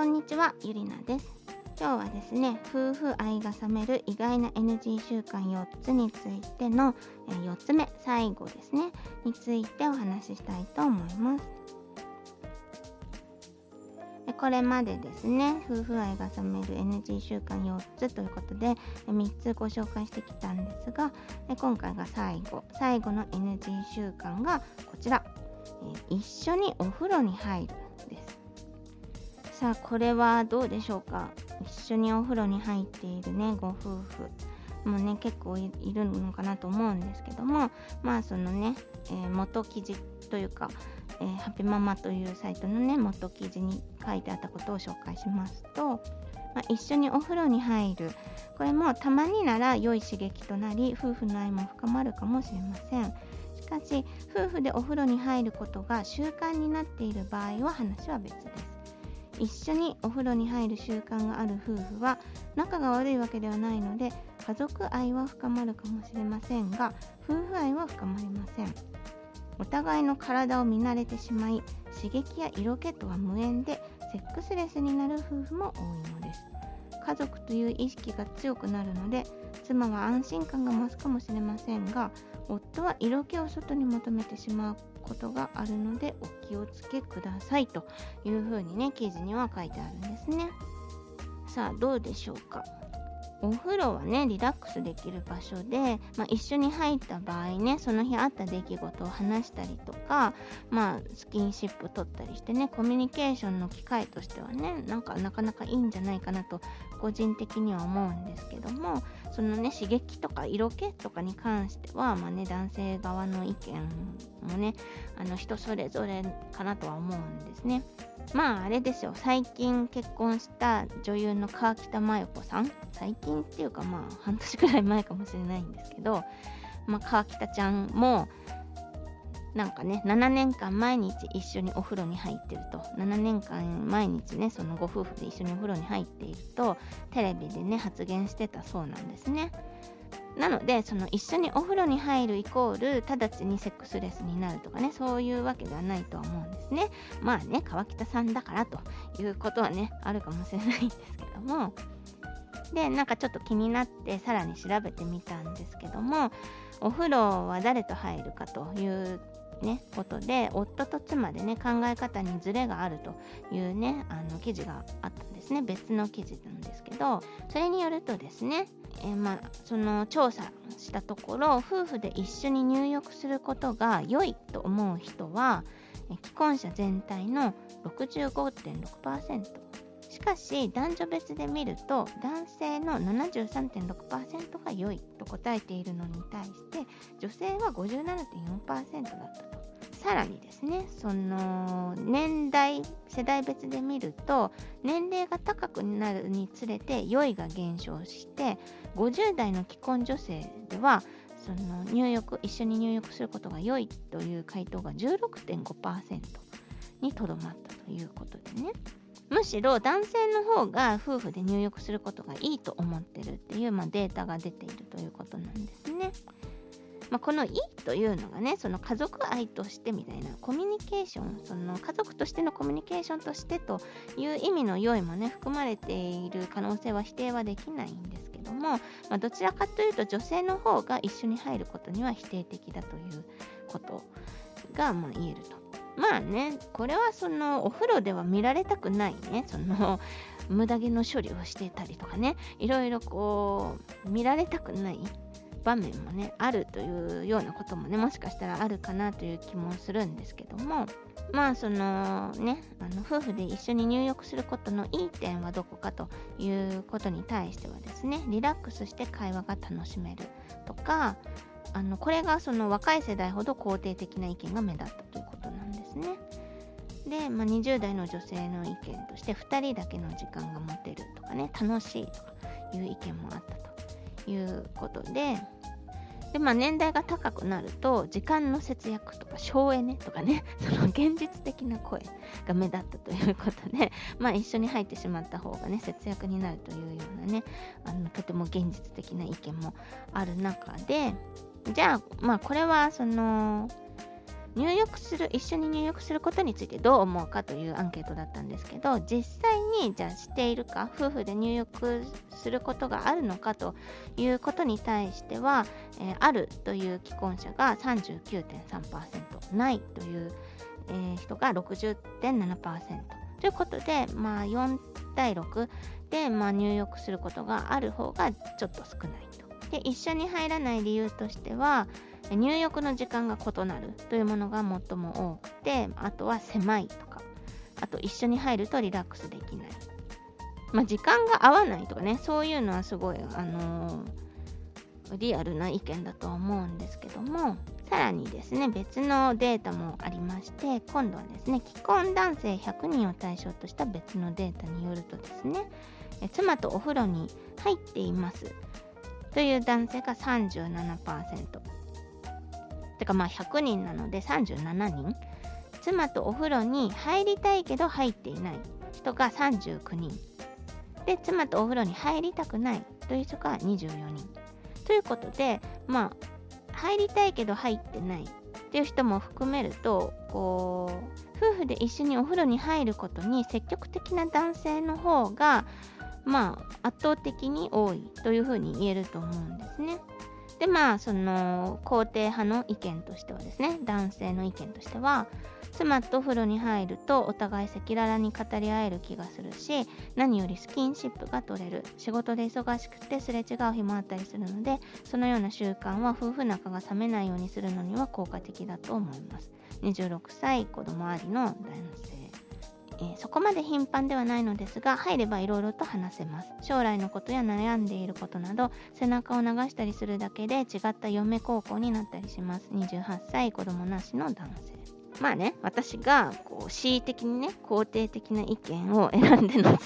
こんにちは、ゆりなです。今日はですね、夫婦愛が冷める意外な NG 習慣4つについての4つ目、最後ですねについてお話ししたいと思います。これまでですね、夫婦愛が冷める NG 習慣4つということで3つご紹介してきたんですが、今回が最後の NG 習慣がこちら、一緒にお風呂に入るです。さあ、これはどうでしょうか。一緒にお風呂に入っているね、ご夫婦もね、結構いるのかなと思うんですけども、まあそのね、元記事というか、ハピママというサイトのね、元記事に書いてあったことを紹介しますと、一緒にお風呂に入る、これもたまになら良い刺激となり、夫婦の愛も深まるかもしれません。しかし、夫婦でお風呂に入ることが習慣になっている場合は話は別です。一緒にお風呂に入る習慣がある夫婦は仲が悪いわけではないので、家族愛は深まるかもしれませんが、夫婦愛は深まりません。お互いの体を見慣れてしまい、刺激や色気とは無縁でセックスレスになる夫婦も多いのです。家族という意識が強くなるので、妻は安心感が増すかもしれませんが、夫は色気を外に求めてしまうことがあるのでお気をつけくださいというふうにね、記事には書いてあるんですね。さあ、どうでしょうか。お風呂はね、リラックスできる場所で、一緒に入った場合ね、その日あった出来事を話したりとか、スキンシップ取ったりしてね、コミュニケーションの機会としてはね、なかなかいいんじゃないかなと個人的には思うんですけども、そのね、刺激とか色気とかに関しては、男性側の意見もね、人それぞれかなとは思うんですね。あれですよ、最近結婚した女優の川北麻世子さん、最近っていうか半年くらい前かもしれないんですけど、川北ちゃんも7年間毎日一緒にお風呂に入ってると、7年間毎日ね、そのご夫婦で一緒にお風呂に入っているとテレビでね、発言してたそうなんですね。なので、その一緒にお風呂に入るイコール直ちにセックスレスになるとかね、そういうわけではないとは思うんですね。川北さんだからということはね、あるかもしれないんですけども、でちょっと気になってさらに調べてみたんですけども、お風呂は誰と入るかというね、ことで、夫と妻でね、考え方にズレがあるというね、記事があったんですね。別の記事なんですけど、それによるとですね、その調査したところ、夫婦で一緒に入浴することが良いと思う人は既婚者全体の 65.6%、 しかし男女別で見ると男性の 73.6% が良いと答えているのに対して、女性は 57.4% だったと。さらにですね、その世代別で見ると、年齢が高くなるにつれて良いが減少して、50代の既婚女性ではその一緒に入浴することが良いという回答が 16.5% にとどまったということでね、むしろ男性の方が夫婦で入浴することがいいと思ってるっていう、データが出ているということなんですね。このいいというのがね、その家族愛としてみたいなコミュニケーション、その家族としてのコミュニケーションとしてという意味の良いもね、含まれている可能性は否定はできないんですけども、どちらかというと女性の方が一緒に入ることには否定的だということが言えると。これはそのお風呂では見られたくないね、その無駄毛の処理をしていたりとかね、いろいろ見られたくない場面もね、あるというようなこともね、もしかしたらあるかなという気もするんですけども、そのね、夫婦で一緒に入浴することのいい点はどこかということに対してはですね、リラックスして会話が楽しめるとか、これがその若い世代ほど肯定的な意見が目立ったということなんですね。で、20代の女性の意見として、2人だけの時間が持てるとかね、楽しいとかいう意見もあったということで、年代が高くなると時間の節約とか省エネとかね、その現実的な声が目立ったということで、一緒に入ってしまった方がね、節約になるというようなね、とても現実的な意見もある中で、じゃあこれはその一緒に入浴することについてどう思うかというアンケートだったんですけど、実際にじゃあしているか、夫婦で入浴することがあるのかということに対しては、あるという既婚者が 39.3%、 ないという、人が 60.7% ということで、4対6で、入浴することがある方がちょっと少ないと。で、一緒に入らない理由としては、入浴の時間が異なるというものが最も多くて、あとは狭いとか、あと一緒に入るとリラックスできない、時間が合わないとかね、そういうのはすごい、リアルな意見だとは思うんですけども、さらにですね、別のデータもありまして、今度はですね、既婚男性100人を対象とした別のデータによるとですね、妻とお風呂に入っていますという男性が 37%、てか100人なので37人、妻とお風呂に入りたいけど入っていない人が39人で、妻とお風呂に入りたくないという人が24人ということで、入りたいけど入ってないっていう人も含めると、夫婦で一緒にお風呂に入ることに積極的な男性の方が、圧倒的に多いというふうに言えると思うんですね。で、その肯定派の意見としてはですね、男性の意見としては、妻とお風呂に入るとお互い赤裸々に語り合える気がするし、何よりスキンシップが取れる、仕事で忙しくてすれ違う日もあったりするので、そのような習慣は夫婦仲が冷めないようにするのには効果的だと思います。26歳子供ありの男性、そこまで頻繁ではないのですが、入ればいろいろと話せます。将来のことや悩んでいることなど、背中を流したりするだけで違った嫁孝行になったりします。28歳子供なしの男性。私が恣意的にね、肯定的な意見を選んでの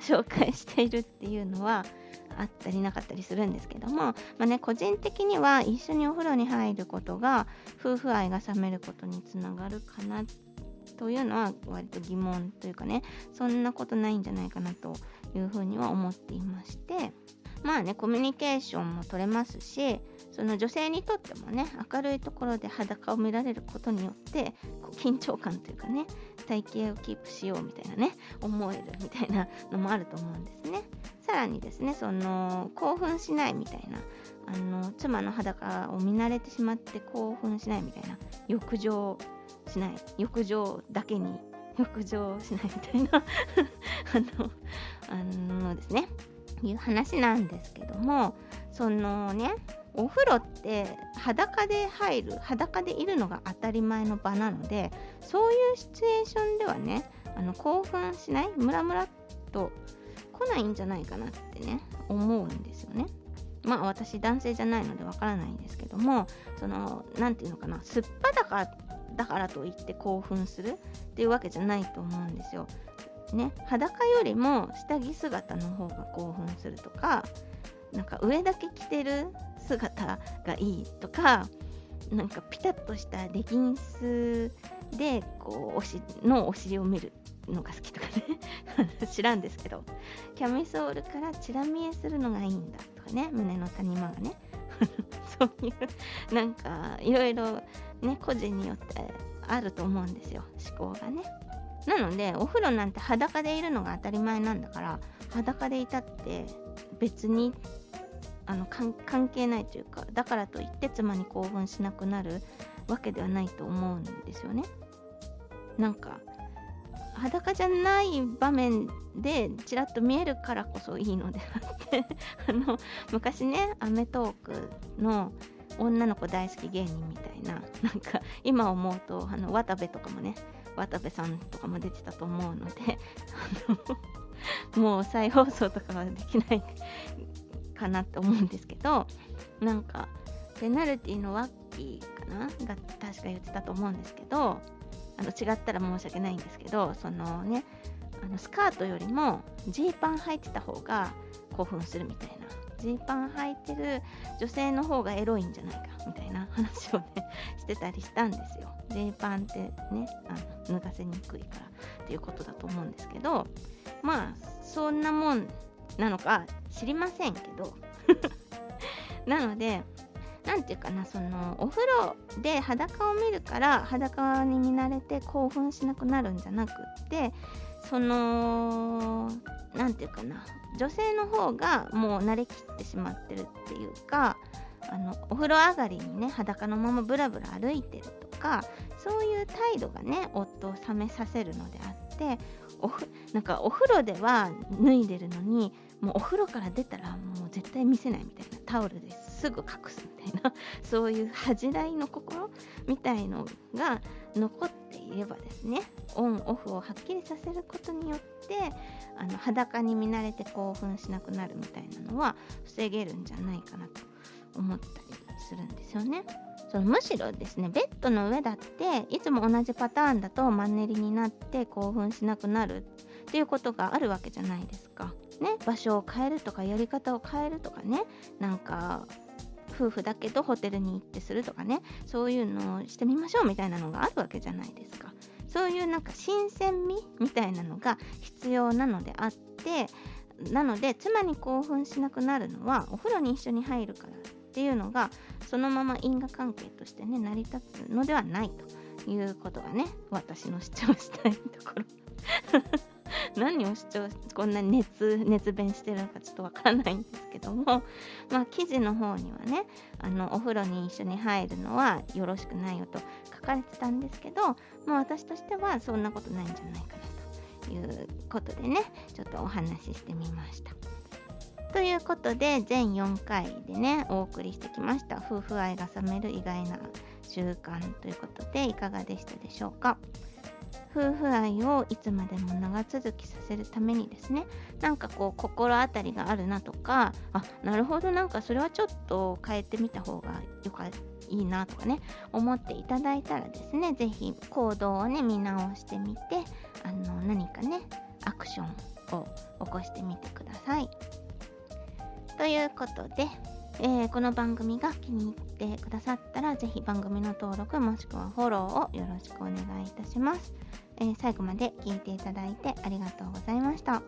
紹介しているっていうのはあったりなかったりするんですけども、個人的には一緒にお風呂に入ることが夫婦愛が冷めることにつながるかなというのは割と疑問というかね、そんなことないんじゃないかなというふうには思っていまして、コミュニケーションも取れますし、その女性にとってもね、明るいところで裸を見られることによって緊張感というかね、体型をキープしようみたいなね、思えるみたいなのもあると思うんですね。さらにですね、その興奮しないみたいな、妻の裸を見慣れてしまって興奮しないみたいな、浴場しないみたいなですね、いう話なんですけども、そのね、お風呂って裸で入る、裸でいるのが当たり前の場なので、そういうシチュエーションではね、興奮しない、ムラムラっと来ないんじゃないかなってね、思うんですよね。私男性じゃないのでわからないんですけども、そのなんていうのかな、すっぱだかだからといって興奮するっていうわけじゃないと思うんですよ、裸よりも下着姿の方が興奮するとか、なんか上だけ着てる姿がいいとか、なんかピタッとしたレギンスでお尻を見るのが好きとかね知らんですけど、キャミソールからチラ見えするのがいいんだとかね、胸の谷間がねそういうなんかいろいろね、個人によってあると思うんですよ、思考がね。なのでお風呂なんて裸でいるのが当たり前なんだから、裸でいたって別に関係ないというか、だからといって妻に興奮しなくなるわけではないと思うんですよね。なんか裸じゃない場面でちらっと見えるからこそいいのであって昔ね、アメトークの女の子大好き芸人みたいな、なんか今思うと渡部さんとかも出てたと思うのでもう再放送とかはできないかなって思うんですけど、なんかペナルティのワッキーかなが確か言ってたと思うんですけど、違ったら申し訳ないんですけど、そのね、スカートよりもジーパン履いてた方が興奮するみたいな、ジーパン履いてる女性の方がエロいんじゃないかみたいな話をねしてたりしたんですよ。ジーパンってね、脱がせにくいからっていうことだと思うんですけど、そんなもんなのか知りませんけどなのでなんていうかな、そのお風呂で裸を見るから裸に見慣れて興奮しなくなるんじゃなくって、そのなんていうかな、女性の方がもう慣れきってしまってるっていうか、お風呂上がりにね裸のままブラブラ歩いてるとか、そういう態度がね夫を冷めさせるのであって、なんかお風呂では脱いでるのに、もうお風呂から出たらもう絶対見せないみたいな、タオルですぐ隠すみたいな、そういう恥じらいの心みたいのが残っていればですね、オンオフをはっきりさせることによって裸に見慣れて興奮しなくなるみたいなのは防げるんじゃないかなと思ったりするんですよね。むしろですね、ベッドの上だっていつも同じパターンだとマンネリになって興奮しなくなるっていうことがあるわけじゃないですか、ね、場所を変えるとかやり方を変えるとかね、なんか夫婦だけどホテルに行ってするとかね、そういうのをしてみましょうみたいなのがあるわけじゃないですか。そういうなんか新鮮味みたいなのが必要なのであって、なので妻に興奮しなくなるのはお風呂に一緒に入るからっていうのがそのまま因果関係としてね成り立つのではないということがね、私の主張したいところ何を主張こんなに熱弁してるのかちょっとわからないんですけども、まあ記事の方にはね、お風呂に一緒に入るのはよろしくないよと書かれてたんですけど、まあ私としてはそんなことないんじゃないかなということでね、ちょっとお話ししてみました。ということで全4回でねお送りしてきました夫婦愛が冷める意外な習慣ということで、いかがでしたでしょうか。夫婦愛をいつまでも長続きさせるためにですね、なんかこう心当たりがあるなとか、あ、なるほど、なんかそれはちょっと変えてみた方がよかいいなとかね思っていただいたらですね、ぜひ行動をね見直してみて、何かねアクションを起こしてみてください。ということで、この番組が気に入ってくださったらぜひ番組の登録もしくはフォローをよろしくお願いいたします。最後まで聞いていただいてありがとうございました。